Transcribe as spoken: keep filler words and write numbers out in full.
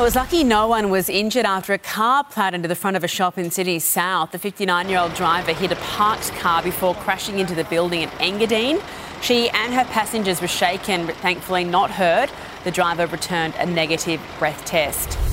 Well, it was lucky no one was injured after a car plowed into the front of a shop in Sydney South. The fifty-nine-year-old driver hit a parked car before crashing into the building at Engadine. She and her passengers were shaken but thankfully not hurt. The driver returned a negative breath test.